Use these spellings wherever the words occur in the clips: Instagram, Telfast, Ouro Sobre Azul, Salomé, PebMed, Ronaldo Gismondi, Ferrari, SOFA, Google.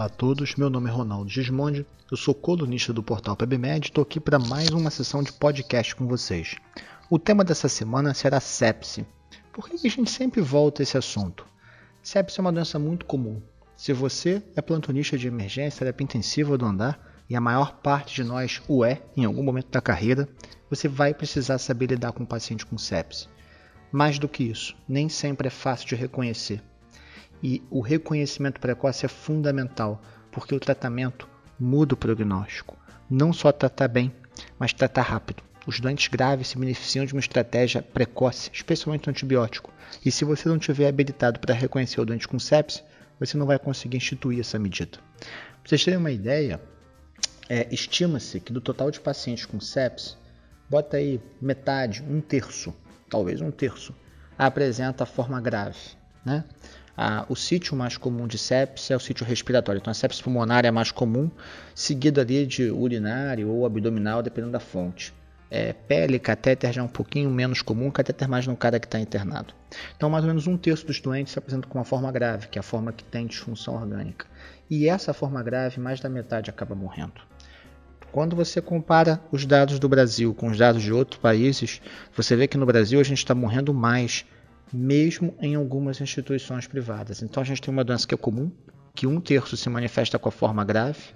Olá a todos, meu nome é Ronaldo Gismondi, eu sou colunista do portal PebMed e estou aqui para mais uma sessão de podcast com vocês. O tema dessa semana será sepse. Por que a gente sempre volta a esse assunto? Sepse é uma doença muito comum. Se você é plantonista de emergência, terapia intensiva do andar, e a maior parte de nós o é em algum momento da carreira, você vai precisar saber lidar com um paciente com sepse. Mais do que isso, nem sempre é fácil de reconhecer. E o reconhecimento precoce é fundamental, porque o tratamento muda o prognóstico. Não só tratar bem, mas tratar rápido. Os doentes graves se beneficiam de uma estratégia precoce, especialmente no antibiótico. E se você não estiver habilitado para reconhecer o doente com sepse, você não vai conseguir instituir essa medida. Para vocês terem uma ideia, estima-se que do total de pacientes com sepse, bota aí metade, talvez um terço, apresenta forma grave, né? O sítio mais comum de sepse é o sítio respiratório, então a sepse pulmonar é a mais comum, seguida ali de urinário ou abdominal, dependendo da fonte. Pele, catéter já é um pouquinho menos comum, catéter mais no cara que está internado. Então mais ou menos um terço dos doentes se apresenta com uma forma grave, que é a forma que tem disfunção orgânica. E essa forma grave, mais da metade acaba morrendo. Quando você compara os dados do Brasil com os dados de outros países, você vê que no Brasil a gente está morrendo mais, mesmo em algumas instituições privadas. Então a gente tem uma doença que é comum, que um terço se manifesta com a forma grave.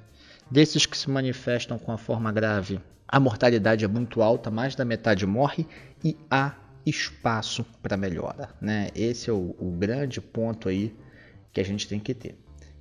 Desses que se manifestam com a forma grave, a mortalidade é muito alta, mais da metade morre e há espaço para melhora, né? Esse é o grande ponto aí que a gente tem que ter.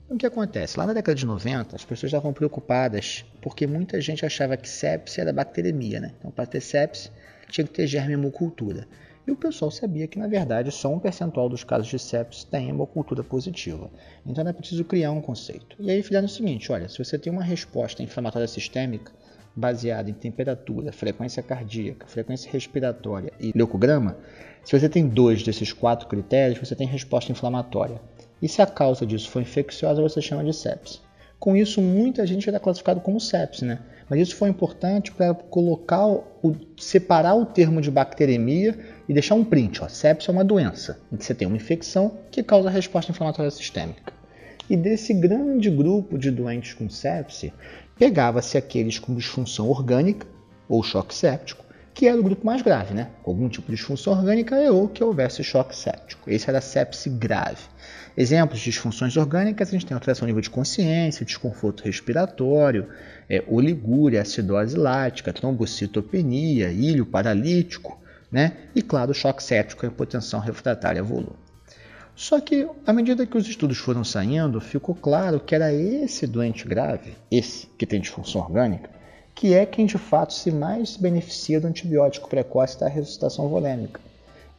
Então, o que acontece? Lá na década de 90, as pessoas estavam preocupadas porque muita gente achava que sepse era bacteremia, né? Então, para ter sepse, tinha que ter germe hemocultura. E o pessoal sabia que, na verdade, só um percentual dos casos de sepse tem hemocultura positiva. Então, era preciso criar um conceito. E aí fizeram o seguinte, olha, se você tem uma resposta inflamatória sistêmica baseada em temperatura, frequência cardíaca, frequência respiratória e leucograma, se você tem dois desses quatro critérios, você tem resposta inflamatória. E se a causa disso for infecciosa, você chama de sepse. Com isso, muita gente era classificado como sepse, né? Mas isso foi importante para separar o termo de bacteremia e deixar um print. Sepse é uma doença, em que você tem uma infecção que causa resposta inflamatória sistêmica. E desse grande grupo de doentes com sepse, pegava-se aqueles com disfunção orgânica, ou choque séptico, que era o grupo mais grave, né? Algum tipo de disfunção orgânica ou que houvesse choque séptico. Esse era sepse grave. Exemplos de disfunções orgânicas, a gente tem alteração do nível de consciência, desconforto respiratório, oligúria, acidose lática, trombocitopenia, íleo paralítico, né? E claro, choque séptico, hipotensão refratária à volúpia. Só que, à medida que os estudos foram saindo, ficou claro que era esse doente grave, esse que tem disfunção orgânica, que é quem de fato se mais beneficia do antibiótico precoce da ressuscitação volêmica.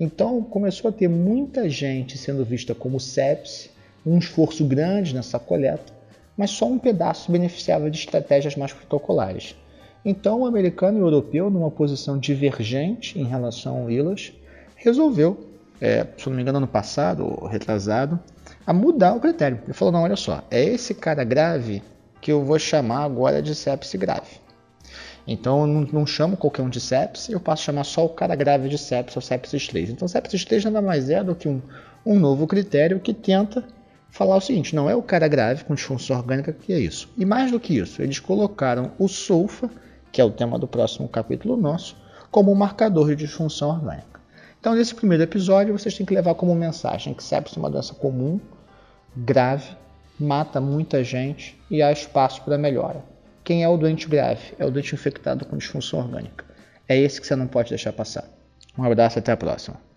Então começou a ter muita gente sendo vista como sepse, um esforço grande nessa coleta, mas só um pedaço beneficiava de estratégias mais protocolares. Então o americano e o europeu, numa posição divergente em relação ao ILAS, resolveu, se não me engano ano passado ou retrasado, a mudar o critério. Ele falou, não, olha só, é esse cara grave que eu vou chamar agora de sepse grave. Então, eu não chamo qualquer um de sepse, eu passo a chamar só o cara grave de sepse, ou sepsis 3. Então, sepsis 3 nada mais é do que um novo critério que tenta falar o seguinte, não é o cara grave com disfunção orgânica que é isso. E mais do que isso, eles colocaram o SOFA, que é o tema do próximo capítulo nosso, como um marcador de disfunção orgânica. Então, nesse primeiro episódio, vocês têm que levar como mensagem que sepse é uma doença comum, grave, mata muita gente e há espaço para melhora. Quem é o doente grave? É o doente infectado com disfunção orgânica. É esse que você não pode deixar passar. Um abraço e até a próxima.